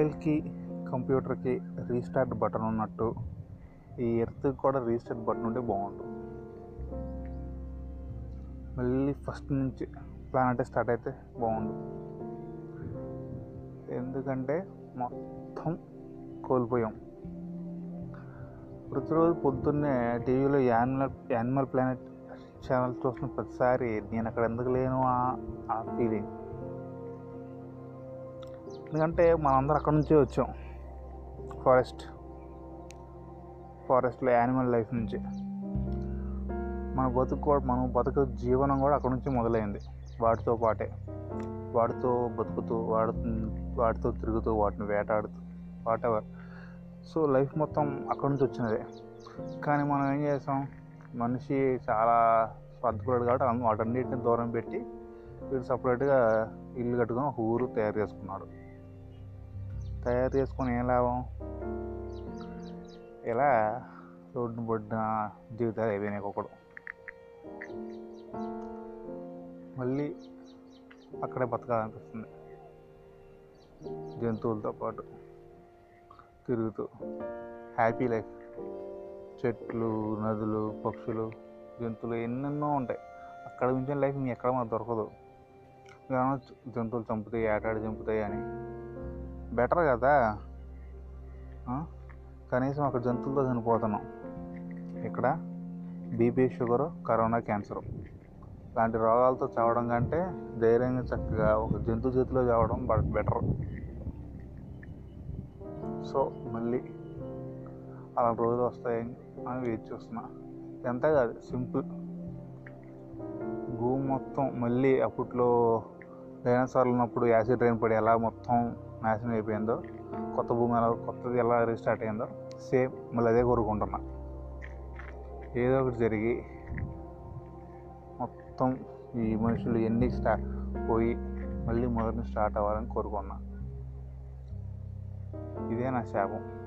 మొబైల్కి కంప్యూటర్కి restart button ఉన్నట్టు ఈ ఎర్త్కి కూడా రీస్టార్ట్ బటన్ ఉంటే బాగుంటుంది. మళ్ళీ ఫస్ట్ నుంచి ప్లానెట్ స్టార్ట్ అయితే బాగుండు. ఎందుకంటే మొత్తం కోల్పోయాం. ప్రతిరోజు పొద్దున్నే టీవీలో యానిమల్ ప్లానెట్ ఛానల్ చూసిన ప్రతిసారి నేను అక్కడ ఎందుకు లేను ఆ ఫీలింగ్. ఎందుకంటే మనందరం అక్కడ నుంచే వచ్చాం, ఫారెస్ట్లో యానిమల్ లైఫ్ నుంచి. మనం బతుకు జీవనం కూడా అక్కడ నుంచి మొదలైంది. వాటితో పాటే, వాటితో బతుకుతూ, వాటితో తిరుగుతూ, వాటిని వేటాడుతూ, వాటెవర్. సో లైఫ్ మొత్తం అక్కడ నుంచి వచ్చినదే. కానీ మనం ఏం చేసాం, మనిషి చాలా స్వార్థపడ్డాడు కాబట్టి వాటన్నిటిని దూరం పెట్టి వీడు సపరేట్గా ఇల్లు కట్టుకొని ఒక ఊరు తయారు చేసుకొని ఏం లాభం? ఇలా రోడ్డును పడిన జీవితాలు అయిపోయినాయి ఒకడు. మళ్ళీ అక్కడే బతకాలనిపిస్తుంది జంతువులతో పాటు తిరుగుతూ. హ్యాపీ లైఫ్, చెట్లు, నదులు, పక్షులు, జంతువులు ఎన్నెన్నో ఉంటాయి. అక్కడ మించిన లైఫ్ మీ ఎక్కడ మనకు దొరకదు. జంతువులు చంపుతాయి, ఆటాడి చంపుతాయి అని బెటర్ కదా. కనీసం అక్కడ జంతువులతో చనిపోతున్నాం. ఇక్కడ బీపీ, షుగరు, కరోనా, క్యాన్సరు లాంటి రోగాలతో చావడం కంటే ధైర్యంగా చక్కగా ఒక జంతువు చేతిలో చావడం బెటర్. సో మళ్ళీ అలాంటి రోజులు వస్తాయని అని వెయిట్ చూస్తున్నా. ఎంత కాదు, సింపుల్. భూమి మొత్తం మళ్ళీ అప్పట్లో డైనోసార్లు ఉన్నప్పుడు యాసిడ్ రైన్ పడి ఎలా మొత్తం నాశనం అయిపోయిందో, కొత్త భూమి ఎలా కొత్తది ఎలా రీస్టార్ట్ అయిందో సేమ్ మళ్ళీ అదే కోరుకుంటున్నా. ఏదో ఒకటి జరిగి మొత్తం ఈ మనుషులు ఎన్ని స్టార్ట్ పోయి మళ్ళీ మొదటిని స్టార్ట్ అవ్వాలని కోరుకున్నా. ఇదే నా శాపం.